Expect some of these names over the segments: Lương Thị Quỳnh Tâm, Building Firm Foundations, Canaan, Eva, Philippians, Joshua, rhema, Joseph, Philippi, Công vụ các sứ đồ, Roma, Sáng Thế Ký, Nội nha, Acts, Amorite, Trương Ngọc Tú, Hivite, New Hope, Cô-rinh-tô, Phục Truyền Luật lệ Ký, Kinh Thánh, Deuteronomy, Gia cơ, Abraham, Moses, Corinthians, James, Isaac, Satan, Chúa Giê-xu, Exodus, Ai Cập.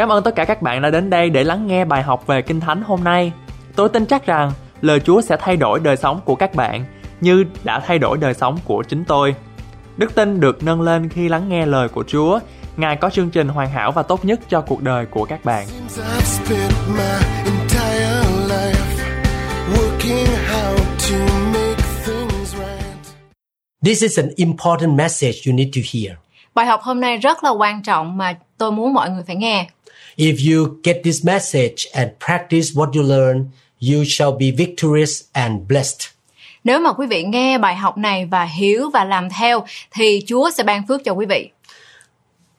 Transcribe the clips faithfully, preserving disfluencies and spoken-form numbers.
Cảm ơn tất cả các bạn đã đến đây để lắng nghe bài học về Kinh Thánh hôm nay. Tôi tin chắc rằng lời Chúa sẽ thay đổi đời sống của các bạn như đã thay đổi đời sống của chính tôi. Đức tin được nâng lên khi lắng nghe lời của Chúa. Ngài có chương trình hoàn hảo và tốt nhất cho cuộc đời của các bạn. This is an important message you need to hear. Bài học hôm nay rất là quan trọng mà tôi muốn mọi người phải nghe. If you get this message and practice what you learn, you shall be victorious and blessed. Nếu mà quý vị nghe bài học này và hiểu và làm theo thì Chúa sẽ ban phước cho quý vị.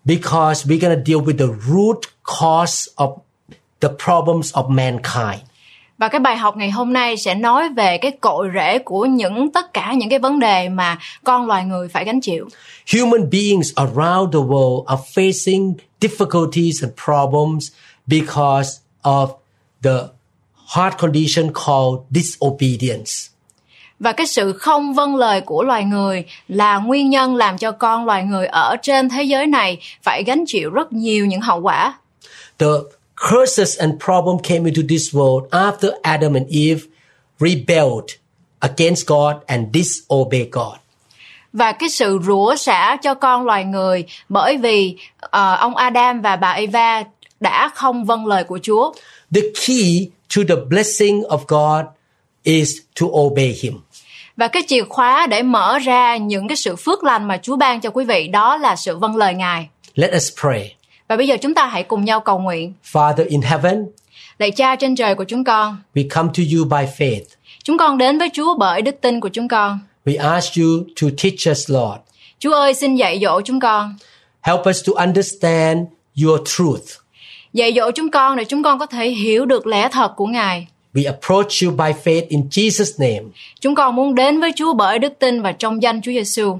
Because we're going to deal with the root cause of the problems of mankind. Và cái bài học ngày hôm nay sẽ nói về cái cội rễ của những tất cả những cái vấn đề mà con loài người phải gánh chịu. Human beings around the world are facing difficulties and problems because of the hard condition called disobedience. Và cái sự không vâng lời của loài người là nguyên nhân làm cho con loài người ở trên thế giới này phải gánh chịu rất nhiều những hậu quả. The curses and problem came into this world after Adam and Eve rebelled against God and disobeyed God. Và cái sự rủa xả cho con loài người bởi vì uh, ông Adam và bà Eva đã không vâng lời của Chúa. The key to the blessing of God is to obey Him. Và cái chìa khóa để mở ra những cái sự phước lành mà Chúa ban cho quý vị đó là sự vâng lời Ngài. Let us pray. Và bây giờ chúng ta hãy cùng nhau cầu nguyện. Father in heaven, lạy Cha trên trời của chúng con, we come to you by faith. Chúng con đến với Chúa bởi đức tin của chúng con. We ask you to teach us, Lord. Chúa ơi, xin dạy dỗ chúng con. Help us to understand your truth. Dạy dỗ chúng con để chúng con có thể hiểu được lẽ thật của Ngài. We approach you by faith in Jesus' name. Chúng con muốn đến với Chúa bởi đức tin và trong danh Chúa Giê-xu.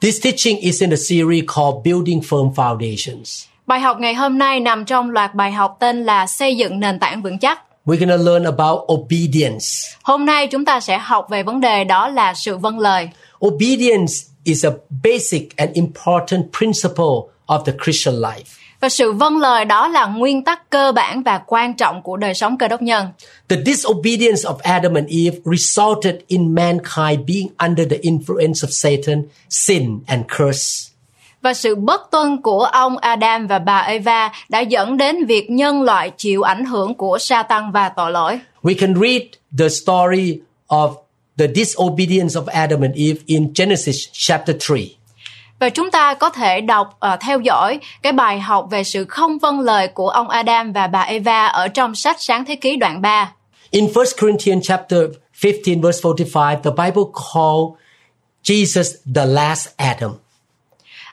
This teaching is in a series called Building Firm Foundations. Bài học ngày hôm nay nằm trong loạt bài học tên là Xây dựng nền tảng vững chắc. We're going to learn about obedience. Hôm nay chúng ta sẽ học về vấn đề đó là sự vâng lời. Obedience is a basic and important principle of the Christian life. Và sự vâng lời đó là nguyên tắc cơ bản và quan trọng của đời sống Cơ đốc nhân. The disobedience of Adam and Eve resulted in mankind being under the influence of Satan, sin and curse. Và sự bất tuân của ông Adam và bà Eva đã dẫn đến việc nhân loại chịu ảnh hưởng của Satan và tội lỗi. We can read the story of the disobedience of Adam and Eve in Genesis chapter three. Và chúng ta có thể đọc, uh, theo dõi cái bài học về sự không vâng lời của ông Adam và bà Eva ở trong sách Sáng Thế Ký đoạn ba. In First Corinthians chapter fifteen verse forty-five, the Bible calls Jesus the last Adam.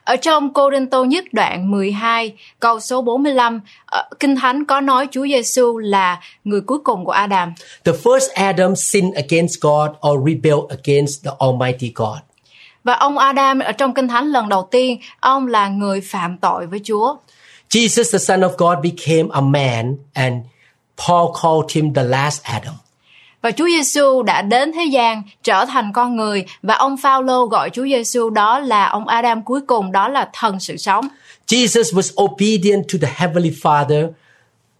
Ở trong Cô-rinh-tô nhất đoạn mười hai, câu số bốn mươi lăm, uh, Kinh Thánh có nói Chúa Giê-xu là người cuối cùng của Adam. The first Adam sinned against God or rebelled against the Almighty God. Và ông Adam ở trong Kinh Thánh lần đầu tiên, ông là người phạm tội với Chúa. Jesus the Son of God became a man and Paul called him the last Adam. Và Chúa Giê-xu đã đến thế gian, trở thành con người và ông Phao-lô gọi Chúa Giê-xu đó là ông Adam cuối cùng, đó là thần sự sống. Jesus was obedient to the heavenly Father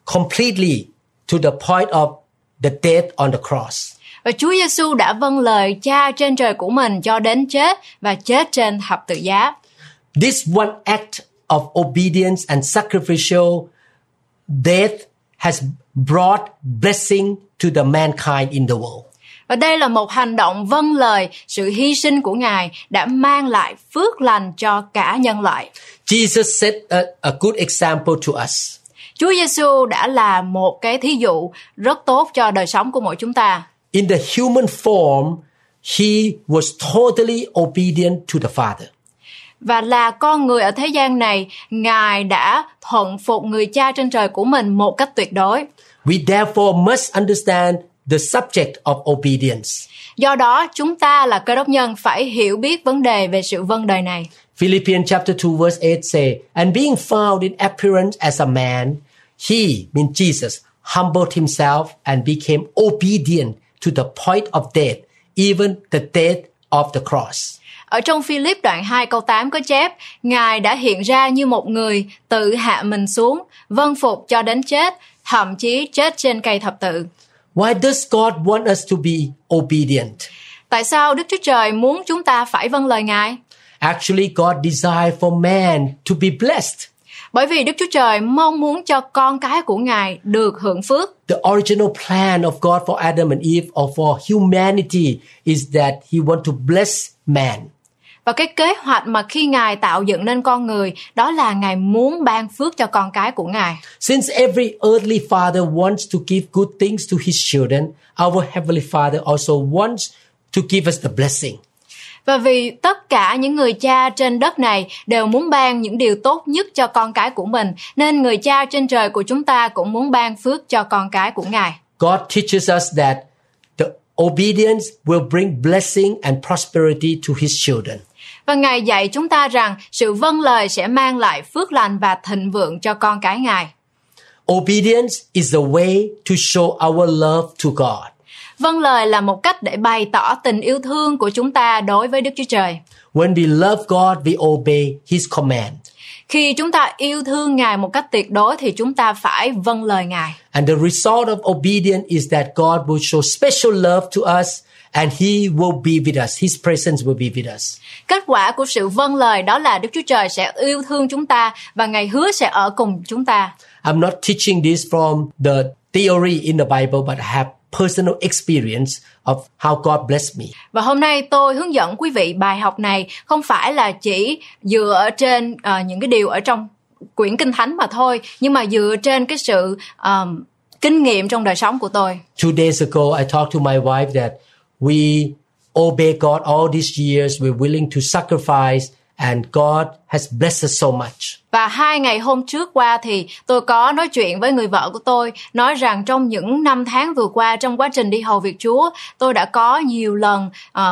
completely to the point of the death on the cross. Và Chúa Giê-xu đã vâng lời Cha trên trời của mình cho đến chết và chết trên thập tự giá. This one act of obedience and sacrificial death has brought blessing to the mankind in the world. Và đây là một hành động vâng lời, sự hy sinh của Ngài đã mang lại phước lành cho cả nhân loại. Jesus set a, a good example to us. Chúa Giê-xu đã là một cái thí dụ rất tốt cho đời sống của mỗi chúng ta. In the human form, he was totally obedient to the Father. Và là con người ở thế gian này, Ngài đã thuận phục người Cha trên trời của mình một cách tuyệt đối. We therefore must understand the subject of obedience. Do đó, chúng ta là Cơ đốc nhân phải hiểu biết vấn đề về sự vâng lời này. Philippians chapter two verse eight say, "And being found in appearance as a man, he, meaning Jesus, humbled himself and became obedient to the point of death, even the death of the cross." Ở trong Philip đoạn hai câu tám có chép, Ngài đã hiện ra như một người tự hạ mình xuống, vâng phục cho đến chết, thậm chí chết trên cây thập tự. Why does God want us to be obedient? Tại sao Đức Chúa Trời muốn chúng ta phải vâng lời Ngài? Actually, God desires for man to be blessed. Bởi vì Đức Chúa Trời mong muốn cho con cái của Ngài được hưởng phước. The original plan of God for Adam and Eve or for humanity is that he wants to bless man. Và cái kế hoạch mà khi Ngài tạo dựng nên con người, đó là Ngài muốn ban phước cho con cái của Ngài. Since every earthly father wants to give good things to his children, our heavenly Father also wants to give us the blessing. Và vì tất cả những người cha trên đất này đều muốn ban những điều tốt nhất cho con cái của mình, nên người cha trên trời của chúng ta cũng muốn ban phước cho con cái của Ngài. God teaches us that the obedience will bring blessing and prosperity to his children. Và Ngài dạy chúng ta rằng sự vâng lời sẽ mang lại phước lành và thịnh vượng cho con cái Ngài. Obedience is a way to show our love to God. Vâng lời là một cách để bày tỏ tình yêu thương của chúng ta đối với Đức Chúa Trời. When we love God, we obey His command. Khi chúng ta yêu thương Ngài một cách tuyệt đối thì chúng ta phải vâng lời Ngài. And the result of obedience is that God will show special love to us and He will be with us. His presence will be with us. Kết quả của sự vâng lời đó là Đức Chúa Trời sẽ yêu thương chúng ta và Ngài hứa sẽ ở cùng chúng ta. I'm not teaching this from the theory in the Bible, but I have personal experience of how God blessed me. Và hôm nay tôi hướng dẫn quý vị bài học này không phải là chỉ dựa trên uh, những cái điều ở trong quyển Kinh Thánh mà thôi, nhưng mà dựa trên cái sự um, kinh nghiệm trong đời sống của tôi. Two days ago, I talked to my wife that we obey God all these years. We're willing to sacrifice, and God has blessed us so much. Và hai ngày hôm trước qua thì tôi có nói chuyện với người vợ của tôi, nói rằng trong những năm tháng vừa qua trong quá trình đi hầu việc Chúa, tôi đã có nhiều lần uh,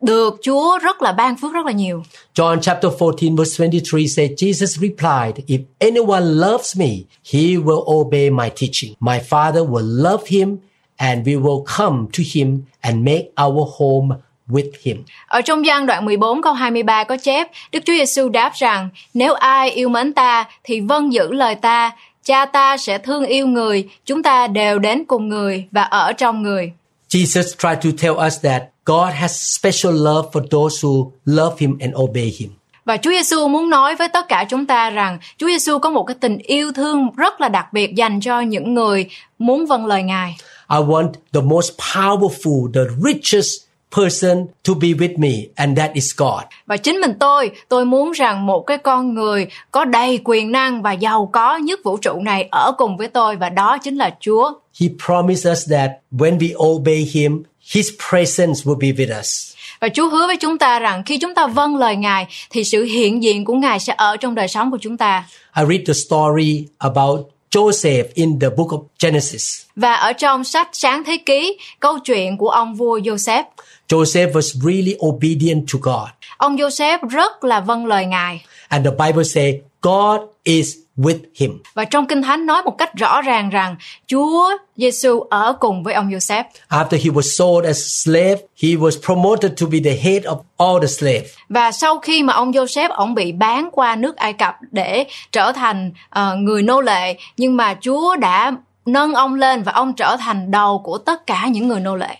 được Chúa rất là ban phước rất là nhiều. John chapter fourteen verse twenty-three says, Jesus replied, if anyone loves me, he will obey my teaching. My Father will love him and we will come to him and make our home with him. Ở trong Giăng đoạn mười bốn câu hai mươi ba có chép, Đức Chúa Giê-xu đáp rằng, nếu ai yêu mến ta thì vâng giữ lời ta, cha ta sẽ thương yêu người, chúng ta đều đến cùng người và ở trong người. Jesus tried to tell us that God has special love for those who love him and obey him. Và Chúa Giê-xu muốn nói với tất cả chúng ta rằng Chúa Giê-xu có một cái tình yêu thương rất là đặc biệt dành cho những người muốn vâng lời Ngài. I want the most powerful, the richest person to be with me, and that is God. Và chính mình tôi, tôi muốn rằng một cái con người có đầy quyền năng và giàu có nhất vũ trụ này ở cùng với tôi, và đó chính là Chúa. He promised us that when we obey him, his presence will be with us. Và Chúa hứa với chúng ta rằng khi chúng ta vâng lời Ngài thì sự hiện diện của Ngài sẽ ở trong đời sống của chúng ta. I read the story about Joseph in the book of Genesis. Và ở trong sách Sáng Thế Ký, câu chuyện của ông vua Joseph. Joseph was really obedient to God. Ông Joseph rất là vâng lời Ngài. And the Bible says God is with him. Và trong Kinh Thánh nói một cách rõ ràng rằng Chúa Giê-xu ở cùng với ông Joseph. After he was sold as slave, he was promoted to be the head of all the slaves. Và sau khi mà ông Joseph ông bị bán qua nước Ai Cập để trở thành uh, người nô lệ, nhưng mà Chúa đã nâng ông lên và ông trở thành đầu của tất cả những người nô lệ.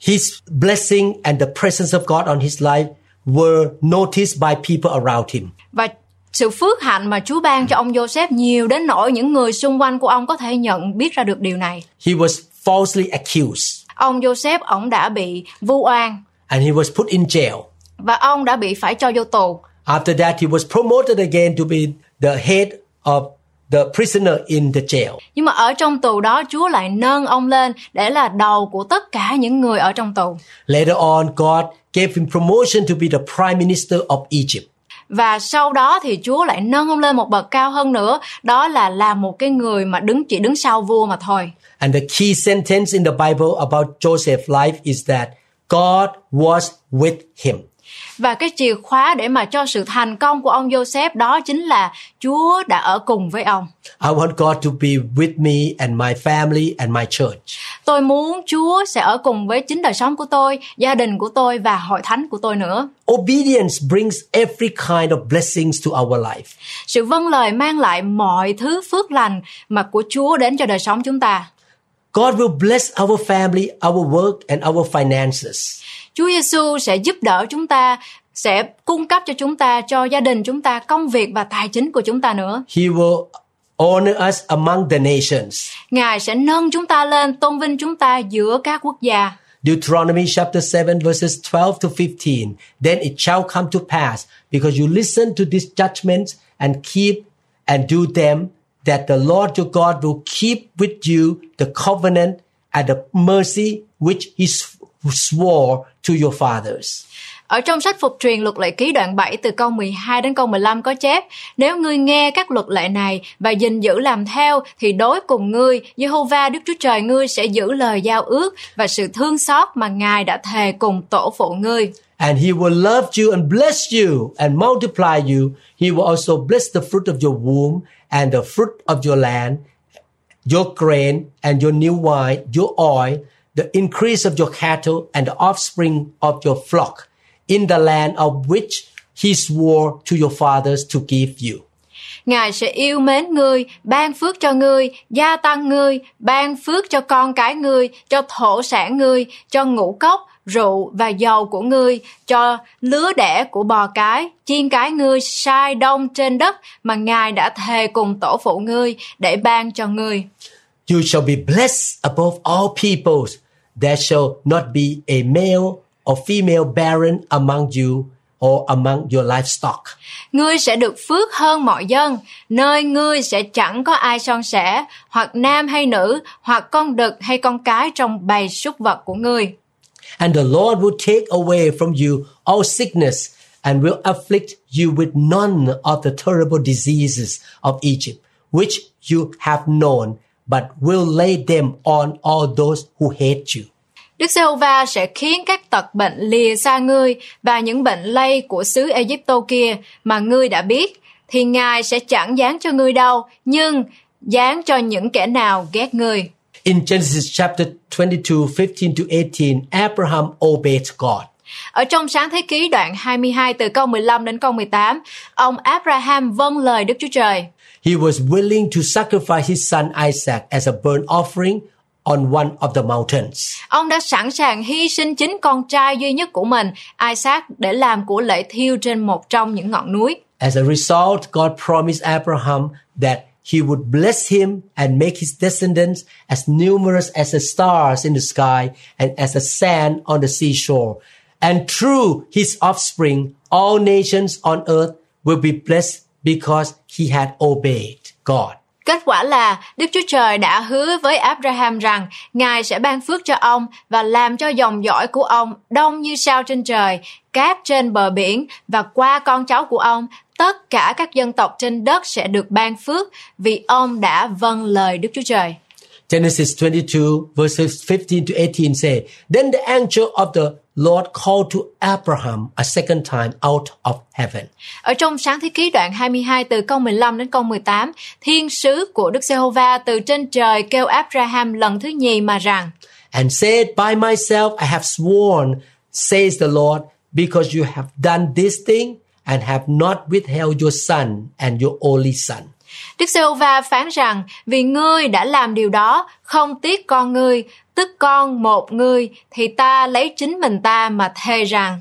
His blessing and the presence of God on his life were noticed by people around him. Và sự phước hạnh mà Chúa ban cho ông Joseph nhiều đến nỗi những người xung quanh của ông có thể nhận biết ra được điều này. He was falsely accused. Ông Joseph ông đã bị vu oan. And he was put in jail. Và ông đã bị phải cho vô tù. After that he was promoted again to be the head of the prisoner in the jail. Nhưng mà ở trong tù đó Chúa lại nâng ông lên để là đầu của tất cả những người ở trong tù. Later on God gave him promotion to be the prime minister of Egypt. Và sau đó thì Chúa lại nâng ông lên một bậc cao hơn nữa, đó là làm một cái người mà đứng chỉ đứng sau vua mà thôi. And the key sentence in the Bible about Joseph's life is that God was with him. Và cái chìa khóa để mà cho sự thành công của ông Joseph đó chính là Chúa đã ở cùng với ông. I want God to be with me and my family and my church. Tôi muốn Chúa sẽ ở cùng với chính đời sống của tôi, gia đình của tôi và hội thánh của tôi nữa. Obedience brings every kind of blessings to our life. Sự vâng lời mang lại mọi thứ phước lành mà của Chúa đến cho đời sống chúng ta. God will bless our family, our work and our finances. Chúa Giê-xu sẽ giúp đỡ chúng ta, sẽ cung cấp cho chúng ta, cho gia đình chúng ta, công việc và tài chính của chúng ta nữa. He will honor us among the nations. Ngài sẽ nâng chúng ta lên, tôn vinh chúng ta giữa các quốc gia. Deuteronomy chapter seven verses twelve to fifteen. Then it shall come to pass because you listen to these judgments and keep and do them, that the Lord your God will keep with you the covenant and the mercy which he swore to your fathers. Ở trong sách Phục Truyền Luật lệ Ký đoạn bảy từ câu mười hai đến câu mười lăm có chép: Nếu ngươi nghe các luật lệ này và gìn giữ làm theo thì đối cùng ngươi, Jehovah Đức Chúa Trời ngươi sẽ giữ lời giao ước và sự thương xót mà Ngài đã thề cùng tổ phụ ngươi. And he will love you and bless you and multiply you. He will also bless the fruit of your womb and the fruit of your land, your grain and your new wine, your oil, the increase of your cattle and the offspring of your flock, in the land of which he swore to your fathers to give you. Ngài sẽ yêu mến ngươi, ban phước cho ngươi, gia tăng ngươi, ban phước cho con cái ngươi, cho thổ sản ngươi, cho ngũ cốc, rượu và dầu của ngươi, cho lứa đẻ của bò cái, chiên cái ngươi sai đông trên đất mà Ngài đã thề cùng tổ phụ ngươi để ban cho ngươi. You shall be blessed above all peoples. There shall not be a male or female barren among you or among your livestock. Ngươi sẽ được phước hơn mọi dân, nơi ngươi sẽ chẳng có ai son sẻ, hoặc nam hay nữ, hoặc con đực hay con cái trong bầy súc vật của ngươi. And the Lord will take away from you all sickness and will afflict you with none of the terrible diseases of Egypt, which you have known, but will lay them on all those who hate you. Đức Giê-hô-va sẽ khiến các tật bệnh lìa xa ngươi và những bệnh lây của xứ Ai Cập kia mà ngươi đã biết, thì Ngài sẽ chẳng giáng cho ngươi đâu, nhưng giáng cho những kẻ nào ghét ngươi. In Genesis chapter twenty-two, fifteen to eighteen, Abraham obeyed God. Ở trong Sáng Thế Ký đoạn hai mươi hai từ câu mười lăm đến câu mười tám, ông Abraham vâng lời Đức Chúa Trời. He was willing to sacrifice his son Isaac as a burnt offering on one of the mountains. Ông đã sẵn sàng hy sinh chính con trai duy nhất của mình, Isaac, để làm của lễ thiêu trên một trong những ngọn núi. As a result, God promised Abraham that he would bless him and make his descendants as numerous as the stars in the sky and as the sand on the seashore. And through his offspring, all nations on earth will be blessed because he had obeyed God. Kết quả là Đức Chúa Trời đã hứa với Abraham rằng Ngài sẽ ban phước cho ông và làm cho dòng dõi của ông đông như sao trên trời, cát trên bờ biển, và qua con cháu của ông, tất cả các dân tộc trên đất sẽ được ban phước vì ông đã vâng lời Đức Chúa Trời. Genesis twenty-two verses fifteen to eighteen say, Then the angel of the Lord called to Abraham a second time out of heaven. Ở trong Sáng Thế Ký đoạn hai mươi hai từ câu mười lăm đến câu mười tám, thiên sứ của Đức Giê-hô-va từ trên trời kêu Abraham lần thứ nhì mà rằng, And said, By myself I have sworn, says the Lord, because you have done this thing and have not withheld your son and your only son. Đức Giê-hô-va phán rằng, vì ngươi đã làm điều đó, không tiếc con ngươi, tức con một ngươi, thì ta lấy chính mình ta mà thề rằng,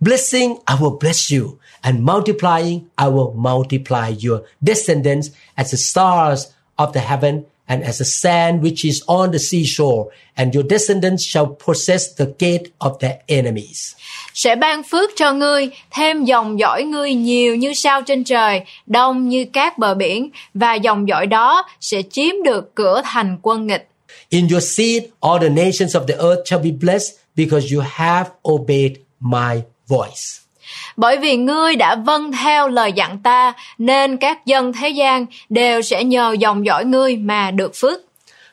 Blessing I will bless you, and multiplying I will multiply your descendants as the stars of the heaven and as the sand which is on the seashore, and your descendants shall possess the gate of their enemies. Sẽ ban phước cho ngươi, thêm dòng dõi ngươi nhiều như sao trên trời, đông như các bờ biển, và dòng dõi đó sẽ chiếm được cửa thành quân nghịch. In your seed, all the nations of the earth shall be blessed because you have obeyed my voice. Bởi vì ngươi đã vâng theo lời dặn ta, nên các dân thế gian đều sẽ nhờ dòng dõi ngươi mà được phước.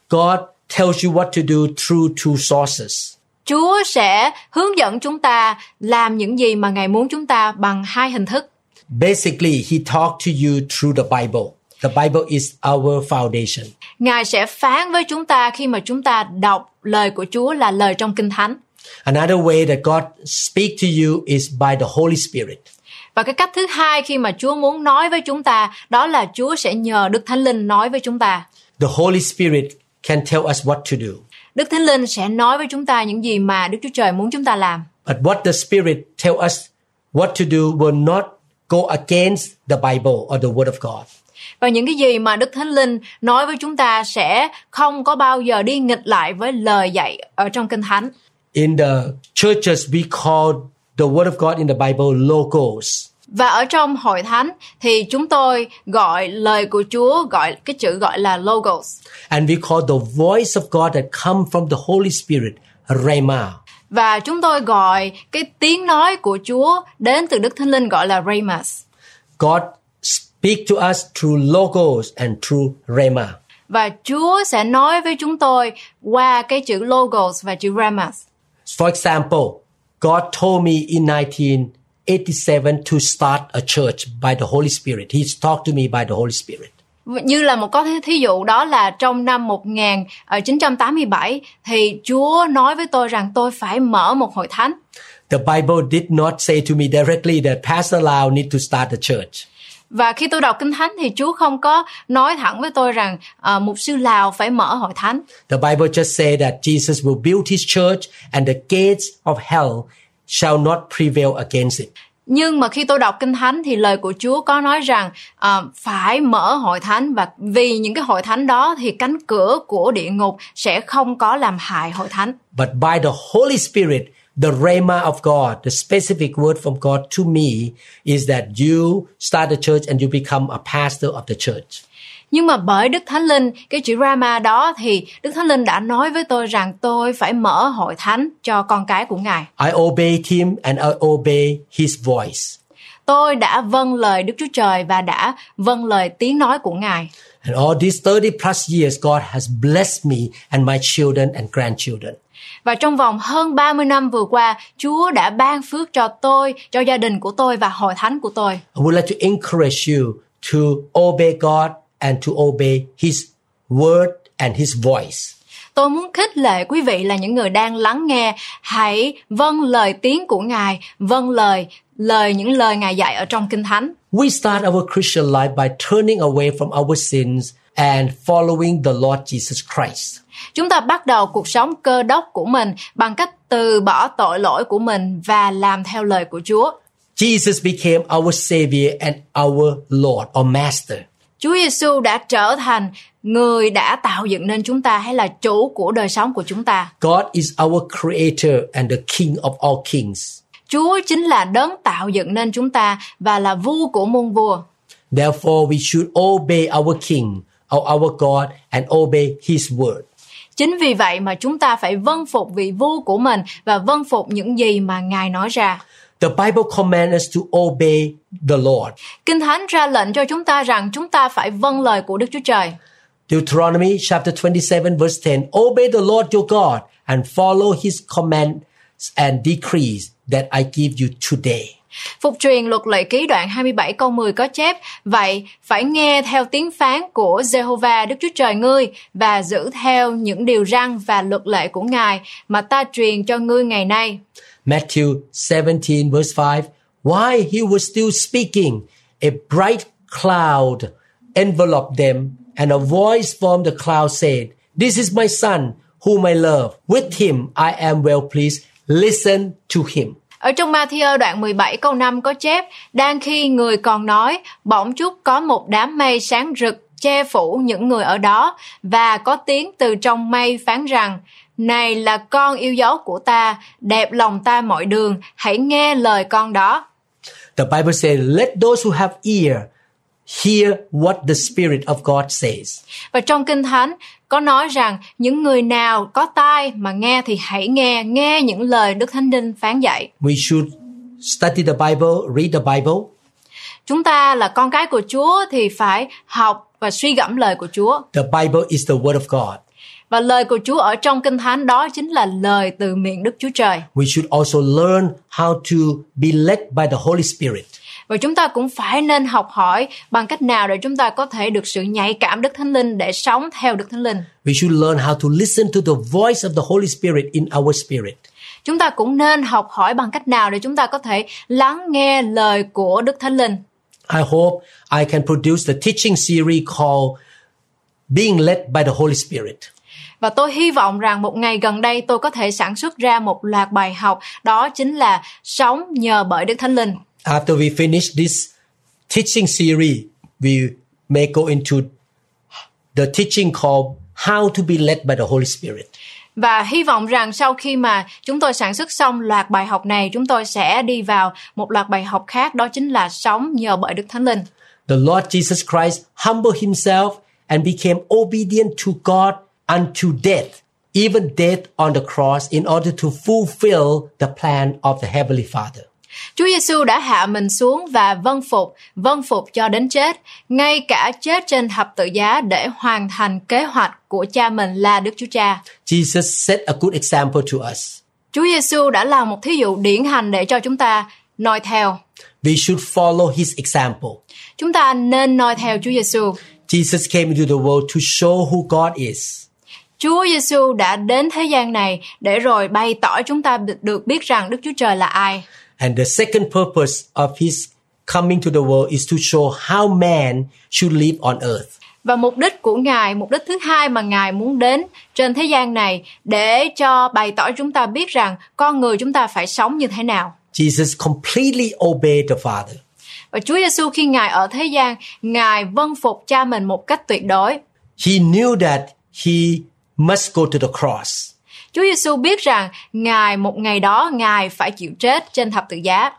God tells you what to do through two sources. Chúa sẽ hướng dẫn chúng ta làm những gì mà Ngài muốn chúng ta bằng hai hình thức. Basically, he talked to you through the Bible. The Bible is our foundation. Ngài sẽ phán với chúng ta khi mà chúng ta đọc lời của Chúa là lời trong Kinh Thánh. Another way that God speaks to you is by the Holy Spirit. Và cái cách thứ hai khi mà Chúa muốn nói với chúng ta, đó là Chúa sẽ nhờ Đức Thánh Linh nói với chúng ta. The Holy Spirit can tell us what to do. Đức Thánh Linh sẽ nói với chúng ta những gì mà Đức Chúa Trời muốn chúng ta làm. But what the Spirit tells us what to do will not go against the Bible or the Word of God. Và những cái gì mà Đức Thánh Linh nói với chúng ta sẽ không có bao giờ đi nghịch lại với lời dạy ở trong Kinh Thánh. In the churches we call the Word of God in the Bible logos. Và ở trong hội thánh thì chúng tôi gọi lời của Chúa, gọi cái chữ gọi là logos. And we call the voice of God that come from the Holy Spirit rhema. Và chúng tôi gọi cái tiếng nói của Chúa đến từ Đức Thánh Linh gọi là rhemas. God speak to us through logos and through rhema. Và Chúa sẽ nói với chúng tôi qua cái chữ logos và chữ rhemas. For example, God told me in nineteen eighty-seven to start a church by the Holy Spirit. He's talked to me by the Holy Spirit. Như là một có thí dụ đó là trong năm một nghìn chín trăm tám mươi bảy thì Chúa nói với tôi rằng tôi phải mở một hội thánh. The Bible did not say to me directly that Pastor Lau need to start a church. Và khi tôi đọc Kinh Thánh thì Chúa không có nói thẳng với tôi rằng uh, mục sư Lào phải mở hội thánh. The Bible just say that Jesus will build his church and the gates of hell shall not prevail against it. Nhưng mà khi tôi đọc Kinh Thánh thì lời của Chúa có nói rằng uh, phải mở hội thánh, và vì những cái hội thánh đó thì cánh cửa của địa ngục sẽ không có làm hại hội thánh. But by the Holy Spirit, the rhema of God, the specific word from God to me is that you start a church and you become a pastor of the church. Nhưng mà bởi Đức Thánh Linh, cái chữ rhema đó thì Đức Thánh Linh đã nói với tôi rằng tôi phải mở hội thánh cho con cái của Ngài. I obey him and I obey his voice. Tôi đã vâng lời Đức Chúa Trời và đã vâng lời tiếng nói của Ngài. And all these thirty plus years God has blessed me and my children and grandchildren. Và trong vòng hơn ba mươi năm vừa qua, Chúa đã ban phước cho tôi, cho gia đình của tôi và hội thánh của tôi. I would like to encourage you to obey God and to obey His word and His voice. Tôi muốn khích lệ quý vị là những người đang lắng nghe, hãy vâng lời tiếng của Ngài, vâng lời lời những lời Ngài dạy ở trong Kinh Thánh. We start our Christian life by turning away from our sins and following the Lord Jesus Christ. Chúng ta bắt đầu cuộc sống cơ đốc của mình bằng cách từ bỏ tội lỗi của mình và làm theo lời của Chúa. Jesus became our Savior and our Lord or Master. Chúa Giê-xu đã trở thành người đã tạo dựng nên chúng ta hay là chủ của đời sống của chúng ta. God is our Creator and the King of all kings. Chúa chính là đấng tạo dựng nên chúng ta và là vua của muôn vua. Therefore we should obey our King, our God and obey His word. Chính vì vậy mà chúng ta phải vâng phục vị vua của mình và vâng phục những gì mà Ngài nói ra. The Bible commands us to obey the Lord. Kinh Thánh ra lệnh cho chúng ta rằng chúng ta phải vâng lời của Đức Chúa Trời. Deuteronomy chapter twenty-seven verse ten: Obey the Lord your God and follow His commands and decrees that I give you today. Phục truyền luật lệ ký đoạn hai mươi bảy câu mười có chép: Vậy phải nghe theo tiếng phán của Jehovah Đức Chúa Trời ngươi và giữ theo những điều răn và luật lệ của Ngài mà ta truyền cho ngươi ngày nay. Matthew seventeen verse five: While he was still speaking, a bright cloud enveloped them and a voice from the cloud said, This is my son whom I love. With him I am well pleased. Listen to him. Ở trong Matthew đoạn mười bảy câu năm có chép, đang khi người còn nói, bỗng chốc có một đám mây sáng rực che phủ những người ở đó, và có tiếng từ trong mây phán rằng, này là con yêu dấu của ta, đẹp lòng ta mọi đường, hãy nghe lời con đó. The Bible says, let those who have ear hear what the Spirit of God says. Và trong Kinh Thánh có nói rằng những người nào có tai mà nghe thì hãy nghe, nghe những lời Đức Thánh Linh phán dạy. We should study the Bible, read the Bible. Chúng ta là con cái của Chúa thì phải học và suy gẫm lời của Chúa. The Bible is the word of God. Và lời của Chúa ở trong Kinh Thánh đó chính là lời từ miệng Đức Chúa Trời. We should also learn how to be led by the Holy Spirit. Và chúng ta cũng phải nên học hỏi bằng cách nào để chúng ta có thể được sự nhạy cảm Đức Thánh Linh để sống theo Đức Thánh Linh. We should learn how to listen to the voice of the Holy Spirit in our spirit. Chúng ta cũng nên học hỏi bằng cách nào để chúng ta có thể lắng nghe lời của Đức Thánh Linh. I hope I can produce the teaching series called Being Led by the Holy Spirit. Và tôi hy vọng rằng một ngày gần đây tôi có thể sản xuất ra một loạt bài học, đó chính là Sống Nhờ Bởi Đức Thánh Linh. After we finish this teaching series, we may go into the teaching called How to be Led by the Holy Spirit. Và hy vọng rằng sau khi mà chúng tôi sản xuất xong loạt bài học này, chúng tôi sẽ đi vào một loạt bài học khác, đó chính là Sống Nhờ Bởi Đức Thánh Linh. The Lord Jesus Christ humbled himself and became obedient to God unto death, even death on the cross, in order to fulfill the plan of the Heavenly Father. Chúa Giê-xu đã hạ mình xuống và vâng phục, vâng phục cho đến chết, ngay cả chết trên thập tự giá để hoàn thành kế hoạch của Cha mình là Đức Chúa Cha. Jesus set a good example to us. Chúa Giê-xu đã là một thí dụ điển hình để cho chúng ta noi theo. We should follow his example. Chúng ta nên noi theo Chúa Giê-xu. Jesus came into the world to show who God is. Chúa Giê-xu đã đến thế gian này để rồi bày tỏ chúng ta được biết rằng Đức Chúa Trời là ai. And the second purpose of his coming to the world is to show how man should live on earth. Và mục đích của Ngài, mục đích thứ hai mà Ngài muốn đến trên thế gian này để cho bày tỏ chúng ta biết rằng con người chúng ta phải sống như thế nào. Jesus completely obeyed the Father. Và Chúa Giê-xu khi Ngài ở thế gian, Ngài vâng phục Cha mình một cách tuyệt đối. He knew that he must go to the cross. Chúa Giê-xu biết rằng Ngài một ngày đó Ngài phải chịu chết trên thập tự giá.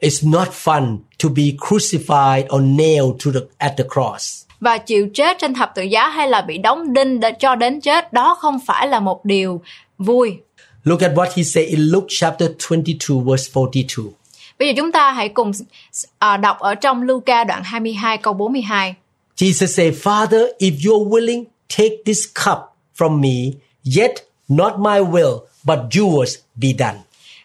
It's not fun to be crucified or nailed to the at the cross. Và chịu chết trên thập tự giá hay là bị đóng đinh để cho đến chết, đó không phải là một điều vui. Look at what he said in Luke chapter twenty-two verse forty-two. Bây giờ chúng ta hãy cùng uh, đọc ở trong Luca đoạn hai mươi hai câu bốn mươi hai. Jesus said, Father, if you're willing, take this cup from me, yet not my will, but yours be done.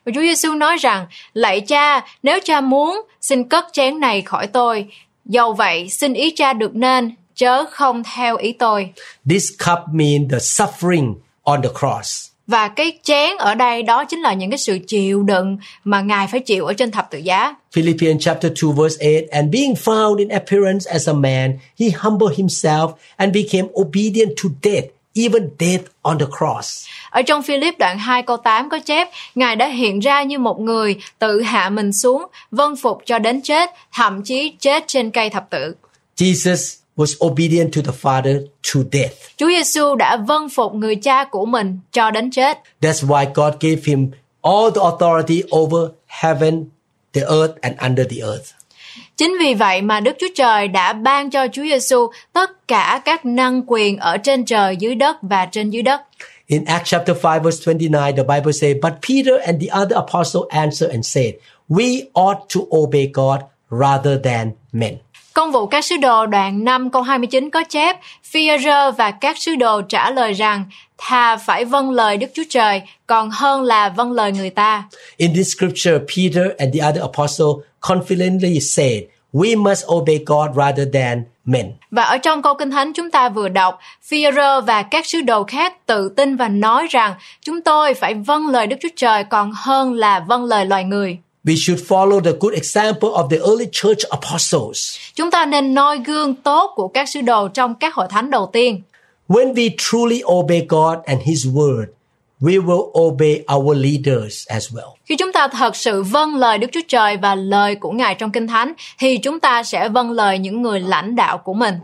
Và Chúa Giê-xu nói rằng, lạy Cha, nếu Cha muốn, xin cất chén này khỏi tôi. Dầu vậy, xin ý Cha được nên, chớ không theo ý tôi. This cup means the suffering on the cross. Và cái chén ở đây đó chính là những cái sự chịu đựng mà Ngài phải chịu ở trên thập tự giá. Philippians chapter two verse eight, and being found in appearance as a man, he humbled himself and became obedient to death, even death on the cross. Ở trong Philip đoạn hai câu tám có chép, Ngài đã hiện ra như một người tự hạ mình xuống, vâng phục cho đến chết, thậm chí chết trên cây thập tự. Jesus was obedient to the Father to death. Chúa Giê-xu đã vâng phục người Cha của mình cho đến chết. That's why God gave him all the authority over heaven, the earth and under the earth. Chính vì vậy mà Đức Chúa Trời đã ban cho Chúa Giê-xu tất cả các năng quyền ở trên trời, dưới đất và trên dưới đất. In Acts chapter five verse twenty-nine, the Bible says, But Peter and the other apostle answered and said, We ought to obey God rather than men. Công vụ các sứ đồ đoạn năm câu hai mươi chín có chép, Phi-e-rơ và các sứ đồ trả lời rằng, thà phải vâng lời Đức Chúa Trời còn hơn là vâng lời người ta. In this scripture, Peter and the other apostle confidently said, We must obey God rather than men. Và ở trong câu Kinh Thánh chúng ta vừa đọc, Phi-e-rơ và các sứ đồ khác tự tin và nói rằng chúng tôi phải vâng lời Đức Chúa Trời còn hơn là vâng lời loài người. We should follow the good example of the early church apostles. Chúng ta nên noi gương tốt của các sứ đồ trong các hội thánh đầu tiên. When we truly obey God and his word, we will obey our leaders as well. Khi chúng ta thật sự vâng lời Đức Chúa Trời và lời của Ngài trong Kinh Thánh thì chúng ta sẽ vâng lời những người lãnh đạo của mình.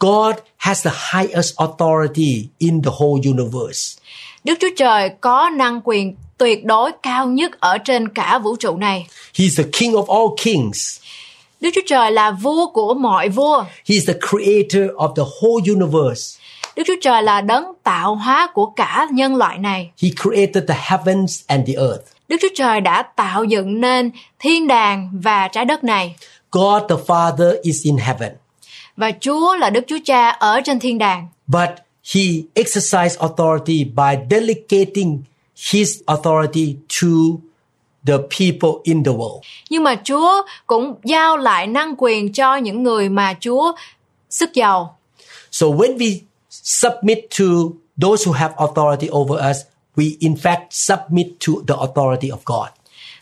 God has the highest authority in the whole universe. Đức Chúa Trời có năng quyền tuyệt đối cao nhất ở trên cả vũ trụ này. He is the King of all kings. Đức Chúa Trời là vua của mọi vua. He is the creator of the whole universe. Đức Chúa Trời là đấng tạo hóa của cả nhân loại này. He created the heavens and the earth. Đức Chúa Trời đã tạo dựng nên thiên đàng và trái đất này. God the Father is in heaven. Và Chúa là Đức Chúa Cha ở trên thiên đàng. But he exercised authority by delegating his authority to the people in the world. Nhưng mà Chúa cũng giao lại năng quyền cho những người mà Chúa sức giàu. So when we submit to those who have authority over us, we in fact submit to the authority of God.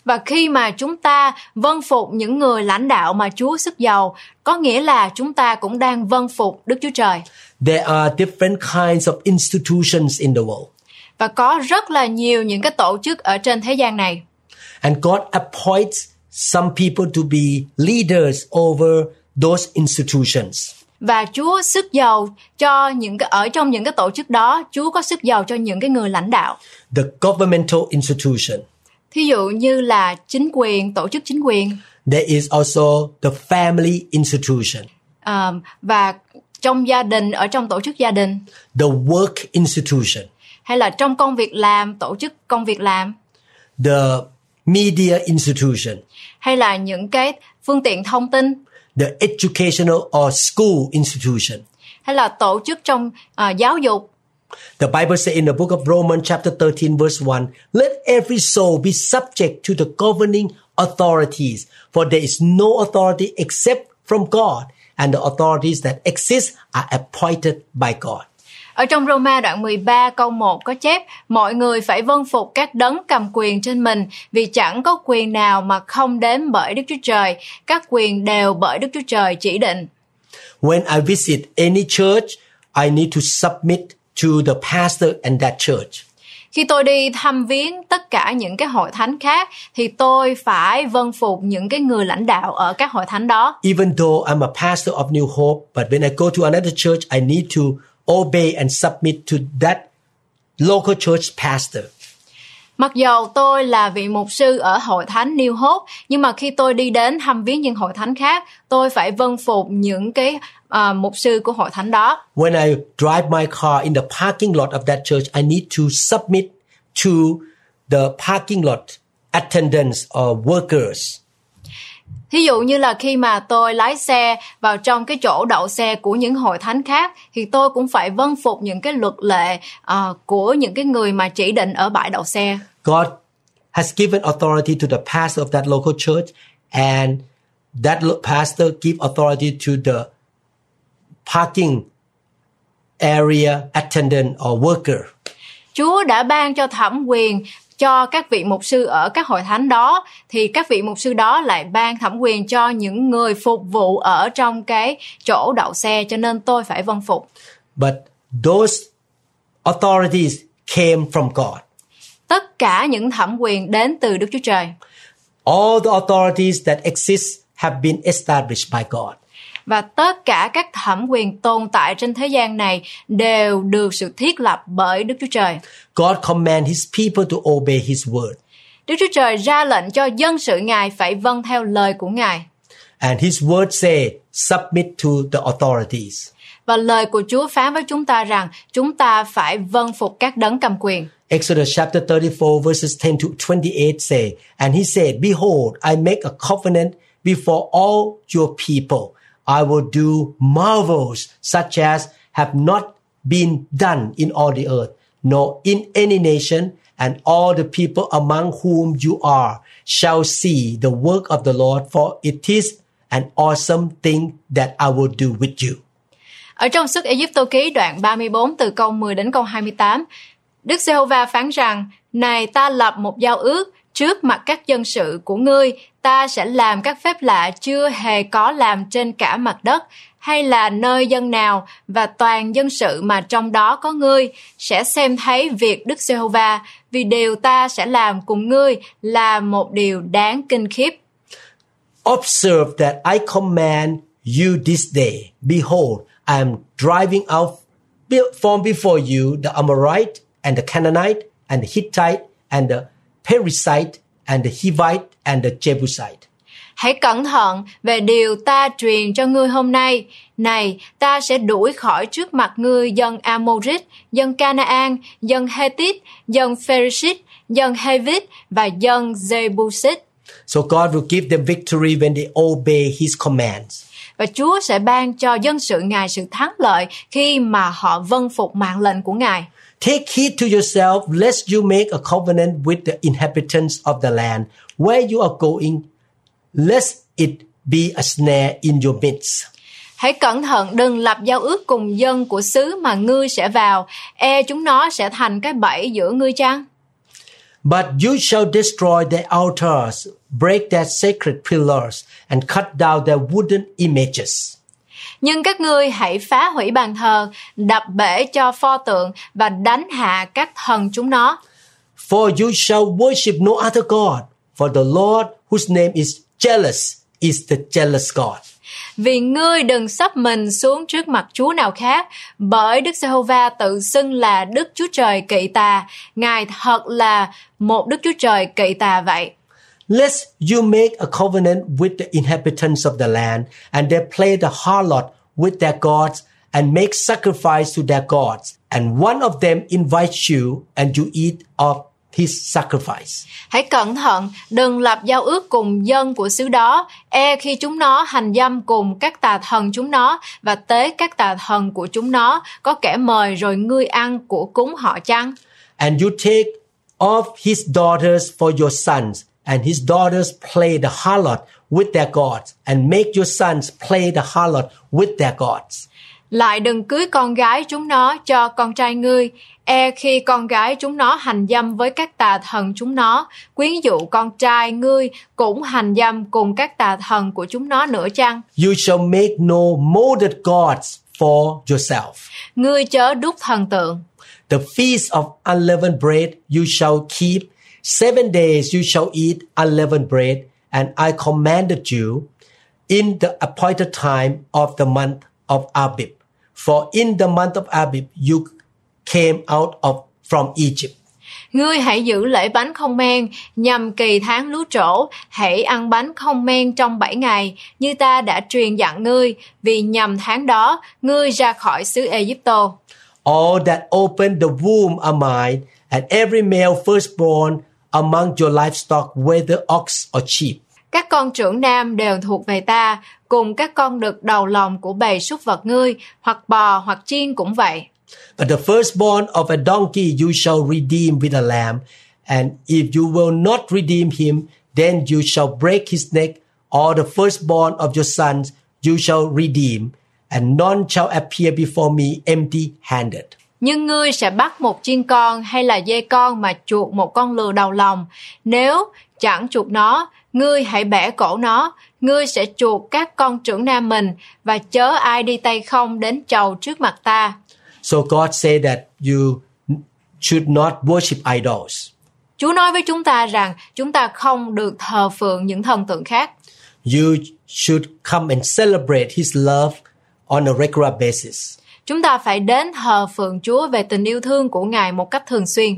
Và khi mà chúng ta vâng phục những người lãnh đạo mà Chúa sức giàu, có nghĩa là chúng ta cũng đang vâng phục Đức Chúa Trời. There are different kinds of institutions in the world. Và có rất là nhiều những cái tổ chức ở trên thế gian này. And God appoints some people to be leaders over those institutions. Và Chúa sức giàu cho những cái ở trong những cái tổ chức đó, Chúa có sức giàu cho những cái người lãnh đạo. The governmental institution. Thí dụ như là chính quyền, tổ chức chính quyền. There is also the family institution. Uh, và trong gia đình, ở trong tổ chức gia đình. The work institution. Hay là trong công việc làm, tổ chức công việc làm. The media institution. Hay là những cái phương tiện thông tin. The educational or school institution. Hay là tổ chức trong uh, giáo dục. The Bible says in the book of Romans chapter thirteen verse one, let every soul be subject to the governing authorities, for there is no authority except from God, and the authorities that exist are appointed by God. Ở trong Roma đoạn mười ba câu một có chép, mọi người phải vâng phục các đấng cầm quyền trên mình, vì chẳng có quyền nào mà không đến bởi Đức Chúa Trời, các quyền đều bởi Đức Chúa Trời chỉ định. When I visit any church, I need to submit to the pastor and that church. Khi tôi đi thăm viếng tất cả những cái hội thánh khác thì tôi phải vâng phục những cái người lãnh đạo ở các hội thánh đó. Even though I'm a pastor of New Hope, but when I go to another church, I need to obey and submit to that local church pastor. Mặc dầu tôi là vị mục sư ở hội thánh New Hope, nhưng mà khi tôi đi đến thăm viếng những hội thánh khác, tôi phải vâng phục những cái uh, mục sư của hội thánh đó. When I drive my car in the parking lot of that church, I need to submit to the parking lot attendants or workers. Thí dụ như là khi mà tôi lái xe vào trong cái chỗ đậu xe của những hội thánh khác thì tôi cũng phải vâng phục những cái luật lệ uh, của những cái người mà chỉ định ở bãi đậu xe. God has given authority to the pastor of that local church, and that pastor give authority to the parking area attendant or worker. Chúa đã ban cho thẩm quyền cho các vị mục sư ở các hội thánh đó, thì các vị mục sư đó lại ban thẩm quyền cho những người phục vụ ở trong cái chỗ đậu xe, cho nên tôi phải vâng phục. But those authorities came from God. Tất cả những thẩm quyền đến từ Đức Chúa Trời. All the authorities that exist have been established by God. Và tất cả các thẩm quyền tồn tại trên thế gian này đều được sự thiết lập bởi Đức Chúa Trời. God command his people to obey his word. Đức Chúa Trời ra lệnh cho dân sự Ngài phải vâng theo lời của Ngài. And his word say, submit to the authorities. Và lời của Chúa phán với chúng ta rằng chúng ta phải vâng phục các đấng cầm quyền. Exodus chapter thirty-four verses ten to twenty-eight say, and he said, behold, I make a covenant before all your people. I will do marvels such as have not been done in all the earth, nor in any nation, and all the people among whom you are shall see the work of the Lord, for it is an awesome thing that I will do with you. Ở trong sách Ê-díp-tô ký đoạn ba mươi tư từ câu mười đến câu hai mươi tám, Đức Giê-hô-va phán rằng, này ta lập một giao ước trước mặt các dân sự của ngươi, ta sẽ làm các phép lạ chưa hề có làm trên cả mặt đất, hay là nơi dân nào, và toàn dân sự mà trong đó có ngươi sẽ xem thấy việc Đức Giê-hô-va, vì điều ta sẽ làm cùng ngươi là một điều đáng kinh khiếp. Observe that I command you this day. Behold, I am driving out from before you the Amorite and the Canaanite and the Hittite and the Perizzite and the Hivite and the Jebusite. Hãy cẩn thận về điều ta truyền cho ngươi hôm nay. Này, ta sẽ đuổi khỏi trước mặt ngươi dân Amorit, dân Canaan, dân Hethit, dân Perizzit, dân Hivite và dân Jebusite. So God will give them victory when they obey his commands. Và Chúa sẽ ban cho dân sự Ngài sự thắng lợi khi mà họ vâng phục mạng lệnh của Ngài. Take heed to yourself, lest you make a covenant with the inhabitants of the land where you are going, lest it be a snare in your midst. Hãy cẩn thận, đừng lập giao ước cùng dân của xứ mà ngươi sẽ vào, e chúng nó sẽ thành cái bẫy giữa ngươi chăng? But you shall destroy their altars, break their sacred pillars, and cut down their wooden images. Nhưng các ngươi hãy phá hủy bàn thờ, đập bể cho pho tượng và đánh hạ các thần chúng nó. For you shall worship no other god, for the Lord whose name is jealous is the jealous God. Vì ngươi đừng sắp mình xuống trước mặt Chúa nào khác, bởi Đức Giê-hô-va tự xưng là Đức Chúa Trời kỵ tà, Ngài thật là một Đức Chúa Trời kỵ tà vậy. Lest you make a covenant with the inhabitants of the land, and they play the harlot with their gods, and make sacrifice to their gods, and one of them invites you, and you eat of his sacrifice. Hãy cẩn thận, đừng lập giao ước cùng dân của xứ đó, e khi chúng nó hành dâm cùng các tà thần chúng nó và tế các tà thần của chúng nó, có kẻ mời rồi ngươi ăn của cúng họ chăng? And you take of his daughters for your sons, and his daughters play the harlot with their gods, and make your sons play the harlot with their gods. Lại đừng cưới con gái chúng nó cho con trai ngươi, e khi con gái chúng nó hành dâm với các tà thần chúng nó, quyến dụ con trai ngươi cũng hành dâm cùng các tà thần của chúng nó nữa chăng? You shall make no molded gods for yourself. Ngươi chớ đúc thần tượng. The feast of unleavened bread you shall keep. Seven days you shall eat unleavened bread, and I commanded you in the appointed time of the month of Abib. For in the month of Abib you came out of from Egypt. Ngươi hãy giữ lễ bánh không men nhằm kỳ tháng lúa trổ, hãy ăn bánh không men trong bảy ngày, như ta đã truyền dặn ngươi, vì nhằm tháng đó ngươi ra khỏi xứ Ai Cập. All that open the womb are mine, and every male firstborn among your livestock, whether ox or sheep. Các con trưởng nam đều thuộc về ta, cùng các con đực đầu lòng của bầy súc vật ngươi, hoặc bò hoặc chiên cũng vậy. But the firstborn of a donkey you shall redeem with a lamb, and if you will not redeem him, then you shall break his neck, or the firstborn of your sons you shall redeem, and none shall appear before me empty-handed. Nhưng ngươi sẽ bắt một chiên con hay là dê con mà chuộc một con lừa đầu lòng. Nếu chẳng chuộc nó, ngươi hãy bẻ cổ nó, ngươi sẽ chuộc các con trưởng nam mình, và chớ ai đi tay không đến chầu trước mặt ta. So God said that you should not worship idols. Chúa nói với chúng ta rằng chúng ta không được thờ phượng những thần tượng khác. You should come and celebrate his love on a regular basis. Chúng ta phải đến thờ phượng Chúa về tình yêu thương của Ngài một cách thường xuyên.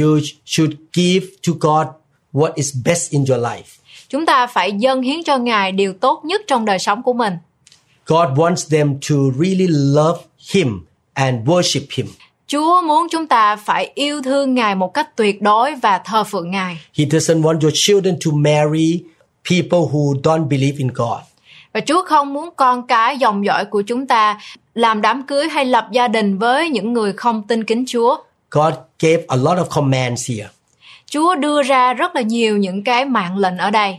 You should give to God what is best in your life. Chúng ta phải dâng hiến cho Ngài điều tốt nhất trong đời sống của mình. God wants them to really love him and worship him. Chúa muốn chúng ta phải yêu thương Ngài một cách tuyệt đối và thờ phượng Ngài. He doesn't want your children to marry people who don't believe in God. Và Chúa không muốn con cái dòng dõi của chúng ta làm đám cưới hay lập gia đình với những người không tin kính Chúa. God gave a lot of commands here. Chúa đưa ra rất là nhiều những cái mạng lệnh ở đây.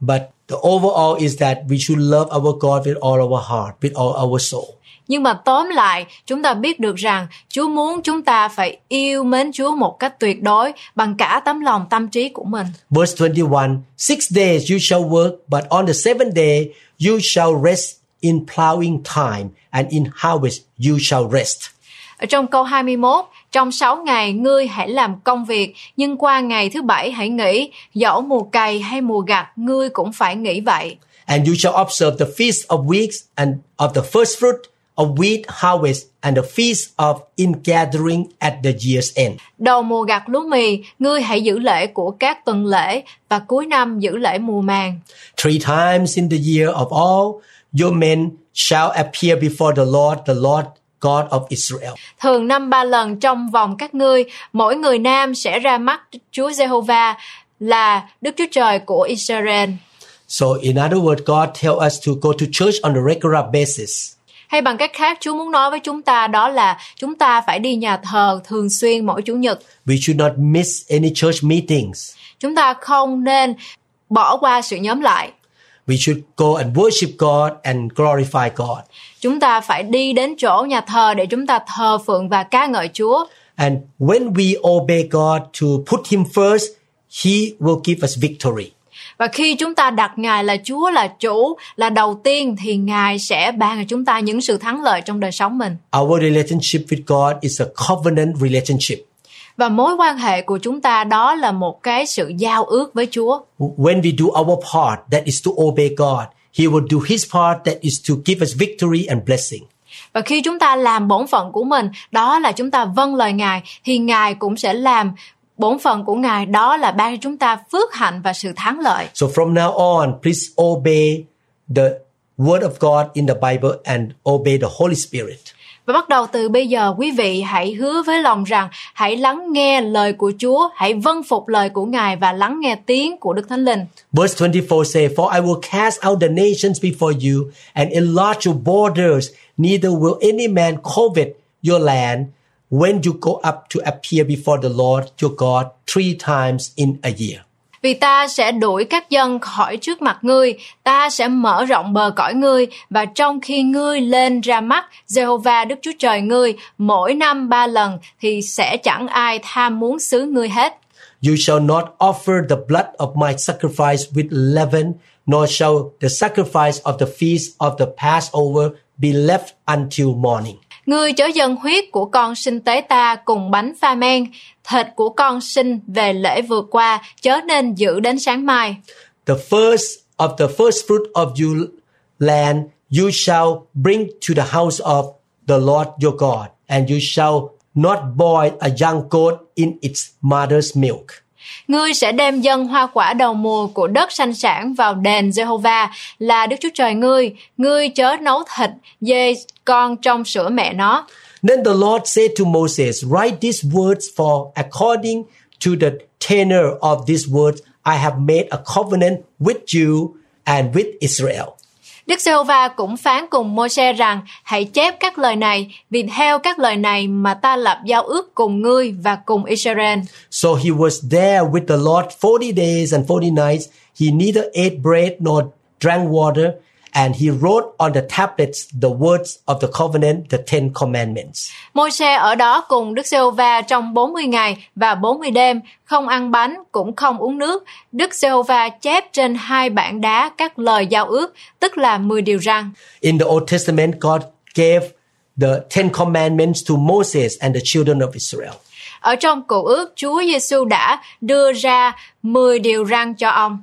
But the overall is that we should love our God with all our heart, with all our soul. Nhưng mà tóm lại, chúng ta biết được rằng Chúa muốn chúng ta phải yêu mến Chúa một cách tuyệt đối bằng cả tấm lòng tâm trí của mình. Verse twenty-one, six days you shall work, but on the seventh day you shall rest in plowing time, and in harvest you shall rest. Ở trong câu hai mươi mốt, trong sáu ngày ngươi hãy làm công việc, nhưng qua ngày thứ bảy hãy nghỉ, dẫu mùa cày hay mùa gặt ngươi cũng phải nghỉ vậy. And you shall observe the feast of weeks and of the first fruit of wheat harvest and the feast of ingathering at the year's end. Đầu mùa gặt lúa mì, ngươi hãy giữ lễ của các tuần lễ, và cuối năm giữ lễ mùa màng. Three times in the year of all your men shall appear before the Lord, the Lord God of Israel. Thường năm ba lần trong vòng các ngươi, mỗi người nam sẽ ra mắt Chúa Giê-hô-va là Đức Chúa Trời của Israel. So in other words, God tells us to go to church on a regular basis. Hay bằng cách khác, Chúa muốn nói với chúng ta đó là chúng ta phải đi nhà thờ thường xuyên mỗi Chủ nhật. We should not miss any church meetings. Chúng ta không nên bỏ qua sự nhóm lại. We should go and worship God and glorify God. Chúng ta phải đi đến chỗ nhà thờ để chúng ta thờ phượng và ca ngợi Chúa. And when we obey God to put him first, he will give us victory. Và khi chúng ta đặt Ngài là Chúa, là Chủ, là đầu tiên thì Ngài sẽ ban cho chúng ta những sự thắng lợi trong đời sống mình. Our relationship with God is a covenant relationship. Và mối quan hệ của chúng ta đó là một cái sự giao ước với Chúa. When we do our part, that is to obey God. He will do his part, that is to give us victory and blessing. Và khi chúng ta làm bổn phận của mình, đó là chúng ta vâng lời Ngài, thì Ngài cũng sẽ làm bổn phận của Ngài, đó là ban cho chúng ta phước hạnh và sự thắng lợi. So from now on, please obey the word of God in the Bible and obey the Holy Spirit. Và bắt đầu từ bây giờ, quý vị hãy hứa với lòng rằng hãy lắng nghe lời của Chúa, hãy vâng phục lời của Ngài và lắng nghe tiếng của Đức Thánh Linh. Verse twenty-four say, "For I will cast out the nations before you and enlarge your borders, neither will any man covet your land when you go up to appear before the Lord your God three times in a year." Vì ta sẽ đuổi các dân khỏi trước mặt ngươi, ta sẽ mở rộng bờ cõi ngươi, và trong khi ngươi lên ra mắt Jehovah Đức Chúa Trời ngươi mỗi năm ba lần, thì sẽ chẳng ai tham muốn xứ ngươi hết. You shall not offer the blood of my sacrifice with leaven, nor shall the sacrifice of the feast of the Passover be left until morning. Ngươi chớ dâng huyết của con sinh tế ta cùng bánh pha men, thịt của con sinh về lễ vừa qua, chớ nên giữ đến sáng mai. The first of the first fruit of your land you shall bring to the house of the Lord your God, and you shall not boil a young goat in its mother's milk. Ngươi sẽ đem dâng hoa quả đầu mùa của đất sanh sản vào đền Jehovah là Đức Chúa Trời ngươi, ngươi chớ nấu thịt dê con trong sữa mẹ nó. Then the Lord said to Moses, "Write these words, for according to the tenor of these words, I have made a covenant with you and with Israel." Đức Giê-hô-va cũng phán cùng Mô-se rằng, hãy chép các lời này, vì theo các lời này mà ta lập giao ước cùng ngươi và cùng Israel. So he was there with the Lord forty days and forty nights. He neither ate bread nor drank water, and he wrote on the tablets the words of the covenant, the Ten Commandments. Mô-se ở đó cùng Đức Giê-hô-va trong bốn mươi ngày và bốn mươi đêm, không ăn bánh cũng không uống nước. Đức Giê-hô-va chép trên hai bảng đá các lời giao ước, tức là mười điều răn. In the Old Testament, God gave the Ten Commandments to Moses and the children of Israel. Ở trong Cựu Ước, Chúa Giê-xu đã đưa ra mười điều răn cho ông.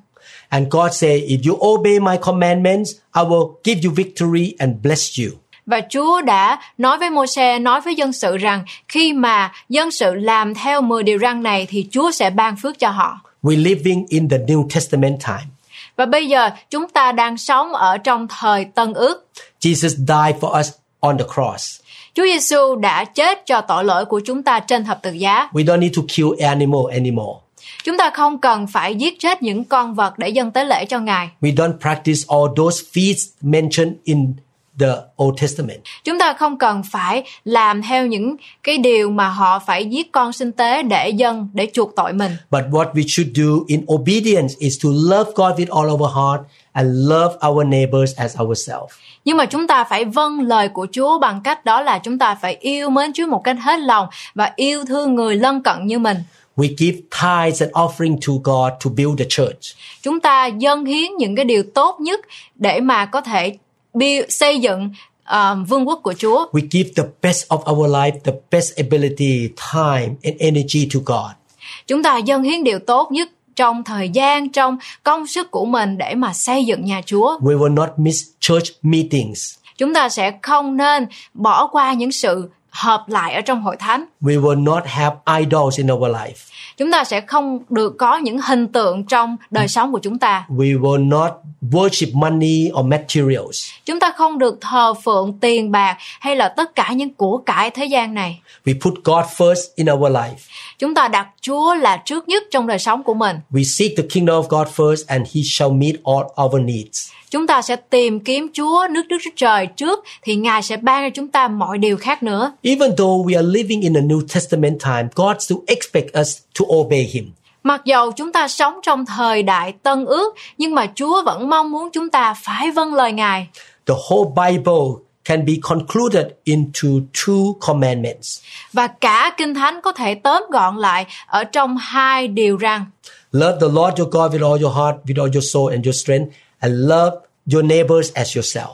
And God said, "If you obey my commandments, I will give you victory and bless you." Và Chúa đã nói với Mô-se, nói với dân sự rằng khi mà dân sự làm theo mười điều răn này thì Chúa sẽ ban phước cho họ. We living in the New Testament time. Và bây giờ chúng ta đang sống ở trong thời Tân Ước. Jesus died for us on the cross. Chúa Giê-xu đã chết cho tội lỗi của chúng ta trên thập tự giá. We don't need to kill animal anymore. Chúng ta không cần phải giết chết những con vật để dâng tế lễ cho Ngài. We don't practice all those feasts mentioned in the Old Testament. Chúng ta không cần phải làm theo những cái điều mà họ phải giết con sinh tế để dâng, để chuộc tội mình. But what we should do in obedience is to love God with all our heart and love our neighbors as ourselves. Nhưng mà chúng ta phải vâng lời của Chúa bằng cách đó là chúng ta phải yêu mến Chúa một cách hết lòng và yêu thương người lân cận như mình. We give tithes and offering to God to build the church. Chúng ta dâng hiến những cái điều tốt nhất để mà có thể build, xây dựng um, vương quốc của Chúa. We give the best of our life, the best ability, time and energy to God. Chúng ta dâng hiến điều tốt nhất trong thời gian, trong công sức của mình để mà xây dựng nhà Chúa. We will not miss church meetings. Chúng ta sẽ không nên bỏ qua những sự hợp lại ở trong hội thánh. We will not have idols in our life. Chúng ta sẽ không được có những hình tượng trong đời sống của chúng ta. We will not worship money or materials. Chúng ta không được thờ phượng tiền bạc hay là tất cả những của cải thế gian này. We put God first in our life. Chúng ta đặt Chúa là trước nhất trong đời sống của mình. We seek the kingdom of God first and he shall meet all our needs. Chúng ta sẽ tìm kiếm Chúa, nước Đức Chúa Trời trước thì Ngài sẽ ban cho chúng ta mọi điều khác nữa. Even though we are living in a New Testament time, God still expects us to obey him. Mặc dầu chúng ta sống trong thời đại Tân Ước, nhưng mà Chúa vẫn mong muốn chúng ta phải vâng lời Ngài. The whole Bible can be concluded into two commandments. Và cả Kinh Thánh có thể tóm gọn lại ở trong hai điều rằng: Love the Lord your God with all your heart, with all your soul and your strength, and love your neighbors as yourself.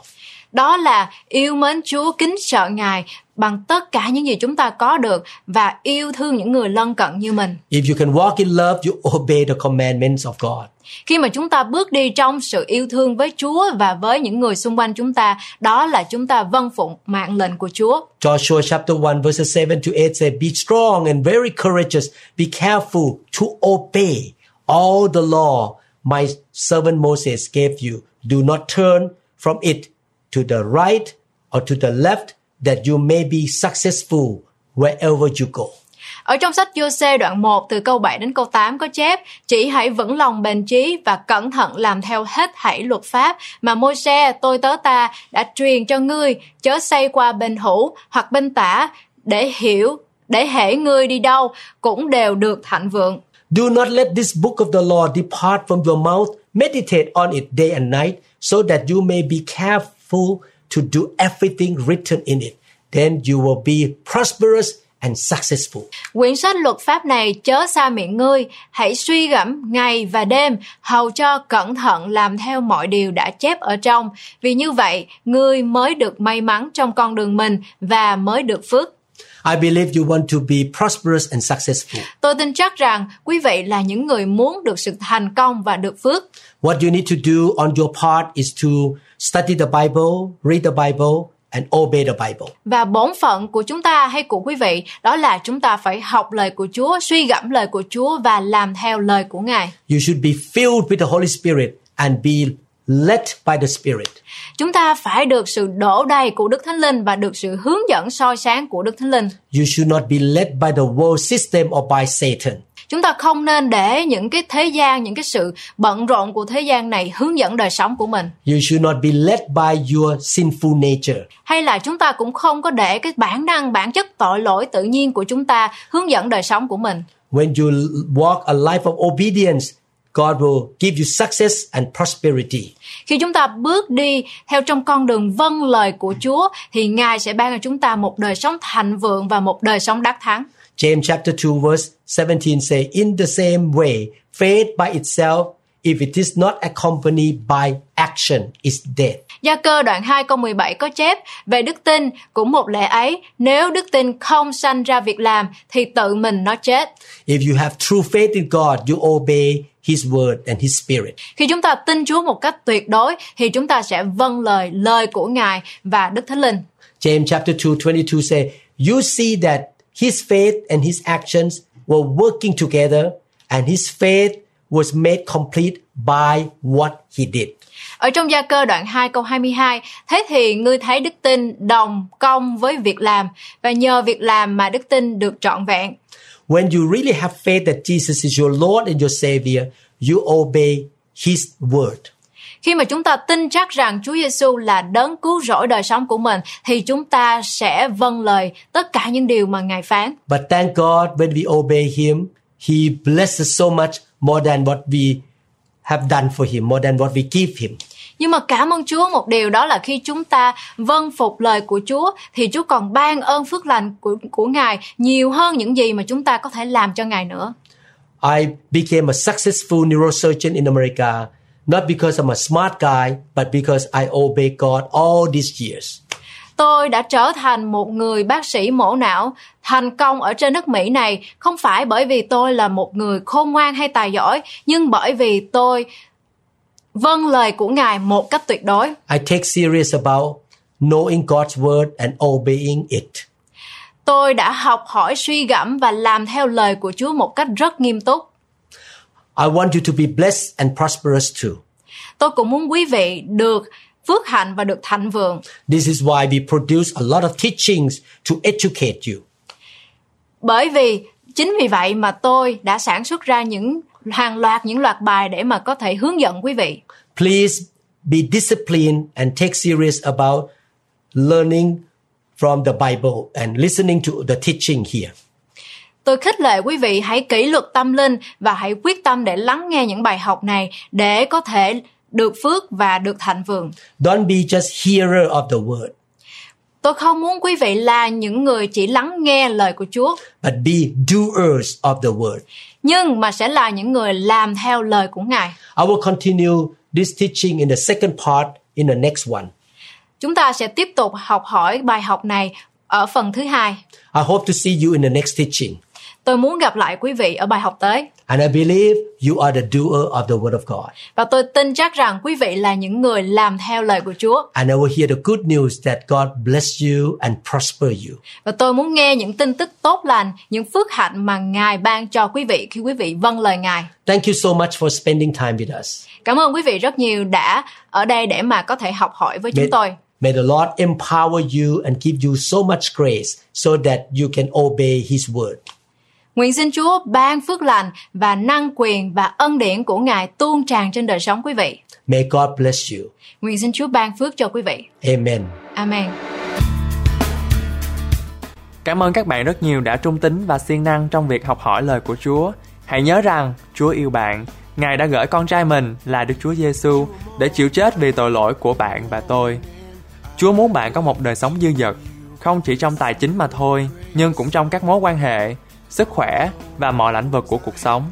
Đó là yêu mến Chúa, kính sợ Ngài bằng tất cả những gì chúng ta có được và yêu thương những người lân cận như mình. If you can walk in love, you obey the commandments of God. Khi mà chúng ta bước đi trong sự yêu thương với Chúa và với những người xung quanh chúng ta, đó là chúng ta vâng phụng mạng lệnh của Chúa. Joshua chapter một verses seven to eight say, "Be strong and very courageous, be careful to obey all the law my servant Moses gave you. Do not turn from it to the right or to the left, that you may be successful wherever you go." Ở trong sách Giô-se đoạn một từ câu bảy đến câu tám có chép: "Chỉ hãy vững lòng bền trí và cẩn thận làm theo hết thảy luật pháp mà Mô-se tôi tớ ta đã truyền cho ngươi, chớ xây qua bên hữu hoặc bên tả, để hiểu để hễ ngươi đi đâu cũng đều được thạnh vượng." Do not let this book of the law depart from your mouth, meditate on it day and night, so that you may be careful to do everything written in it, then you will be prosperous and successful. Quyển sách luật pháp này chớ xa miệng ngươi, hãy suy gẫm ngày và đêm, hầu cho cẩn thận làm theo mọi điều đã chép ở trong, vì như vậy ngươi mới được may mắn trong con đường mình và mới được phước. I believe you want to be prosperous and successful. Tôi tin chắc rằng quý vị là những người muốn được sự thành công và được phước. What you need to do on your part is to study the Bible, read the Bible and obey the Bible. Và bổn phận của chúng ta hay của quý vị đó là chúng ta phải học lời của Chúa, suy gẫm lời của Chúa và làm theo lời của Ngài. You should be filled with the Holy Spirit and be led by the Spirit. Chúng ta phải được sự đổ đầy của Đức Thánh Linh và được sự hướng dẫn soi sáng của Đức Thánh Linh. You should not be led by the world system or by Satan. Chúng ta không nên để những cái thế gian, những cái sự bận rộn của thế gian này hướng dẫn đời sống của mình. You should not be led by your sinful nature. Hay là chúng ta cũng không có để cái bản năng, bản chất tội lỗi tự nhiên của chúng ta hướng dẫn đời sống của mình. When you walk a life of obedience, God will give you success and prosperity. Khi chúng ta bước đi theo trong con đường vâng lời của Chúa thì Ngài sẽ ban cho chúng ta một đời sống thịnh vượng và một đời sống đắc thắng. James chapter two verse seventeen say, "In the same way, faith by itself, if it is not accompanied by action, is dead." Gia cơ đoạn hai câu mười bảy có chép: "Về đức tin cũng một lẽ ấy, nếu đức tin không sanh ra việc làm thì tự mình nó chết." If you have true faith in God, you obey His word and His spirit. Khi chúng ta tin Chúa một cách tuyệt đối thì chúng ta sẽ vâng lời lời của Ngài và Đức Thánh Linh. James chapter two twenty-two say, "You see that his faith and his actions were working together and his faith was made complete by what he did." Ở trong Gia Cơ đoạn hai câu hai mươi hai, thế thì ngươi thấy đức tin đồng công với việc làm và nhờ việc làm mà đức tin được trọn vẹn. When you really have faith that Jesus is your Lord and your Savior, you obey his word. Khi mà chúng ta tin chắc rằng Chúa Giê-xu là đấng cứu rỗi đời sống của mình thì chúng ta sẽ vâng lời tất cả những điều mà Ngài phán. But thank God when we obey him, he blesses so much more than what we have done for him, more than what we give him. Nhưng mà cảm ơn Chúa một điều đó là khi chúng ta vâng phục lời của Chúa thì Chúa còn ban ơn phước lành của, của Ngài nhiều hơn những gì mà chúng ta có thể làm cho Ngài nữa. I became a successful neurosurgeon in America, not because I'm a smart guy, but because I obey God all these years. Tôi đã trở thành một người bác sĩ mổ não thành công ở trên nước Mỹ này không phải bởi vì tôi là một người khôn ngoan hay tài giỏi, nhưng bởi vì tôi vâng lời của Ngài một cách tuyệt đối. I take serious about knowing God's word and obeying it. tôi đã học hỏi suy gẫm và làm theo lời của Chúa một cách rất nghiêm túc. I want you to be blessed and prosperous too. Tôi cũng muốn quý vị được phước hạnh và được thịnh vượng. This is why we produce a lot of teachings to educate you. Bởi vì chính vì vậy mà tôi đã sản xuất ra những hàng loạt những loạt bài để mà có thể hướng dẫn quý vị. Please be disciplined and take serious about learning from the Bible and listening to the teaching here. Tôi khích lệ quý vị hãy kỷ luật tâm linh và hãy quyết tâm để lắng nghe những bài học này để có thể được phước và được thịnh vượng. Don't be just hearer of the word. Tôi không muốn quý vị là những người chỉ lắng nghe lời của Chúa. But be doers of the word. Nhưng mà sẽ là những người làm theo lời của Ngài. I will continue this teaching in the second part in the next one. Chúng ta sẽ tiếp tục học hỏi bài học này ở phần thứ hai. I hope to see you in the next teaching. Tôi muốn gặp lại quý vị ở bài học tới. And I believe you are the doer of the word of God. Và tôi tin chắc rằng quý vị là những người làm theo lời của Chúa. And I will hear the good news that God bless you and prosper you. Và tôi muốn nghe những tin tức tốt lành, những phước hạnh mà Ngài ban cho quý vị khi quý vị vâng lời Ngài. Thank you so much for spending time with us. Cảm ơn quý vị rất nhiều đã ở đây để mà có thể học hỏi với chúng tôi. May the Lord empower you and give you so much grace so that you can obey His word. Nguyện xin Chúa ban phước lành và năng quyền và ân điển của Ngài tuôn tràn trên đời sống quý vị. May God bless you. Nguyện xin Chúa ban phước cho quý vị. Amen. Amen. Cảm ơn các bạn rất nhiều đã trung tín và siêng năng trong việc học hỏi lời của Chúa. Hãy nhớ rằng Chúa yêu bạn. Ngài đã gửi con trai mình là Đức Chúa Giê-xu để chịu chết vì tội lỗi của bạn và tôi. Chúa muốn bạn có một đời sống dư dật, không chỉ trong tài chính mà thôi, nhưng cũng trong các mối quan hệ, sức khỏe và mọi lĩnh vực của cuộc sống.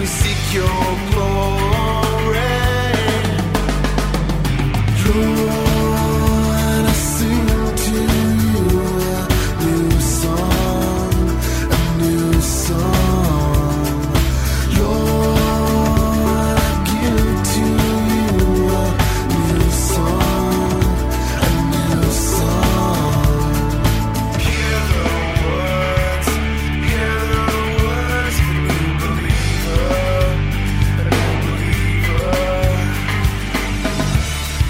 We seek your glory. Lord, I sing to you a new song, a new song. Lord, I give to you a new song, a new song. Hear the words, hear the words you believe.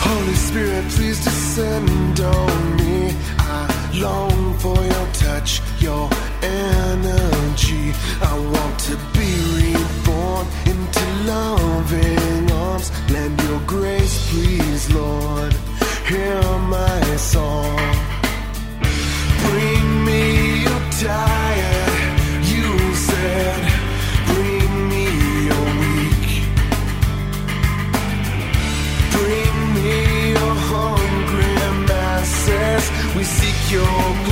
Holy Spirit, please descend on me. I long for your touch, your energy. I want to be reborn into loving arms. Lend your grace, please, Lord. Hear my song. Bring me your diet, you said. We seek your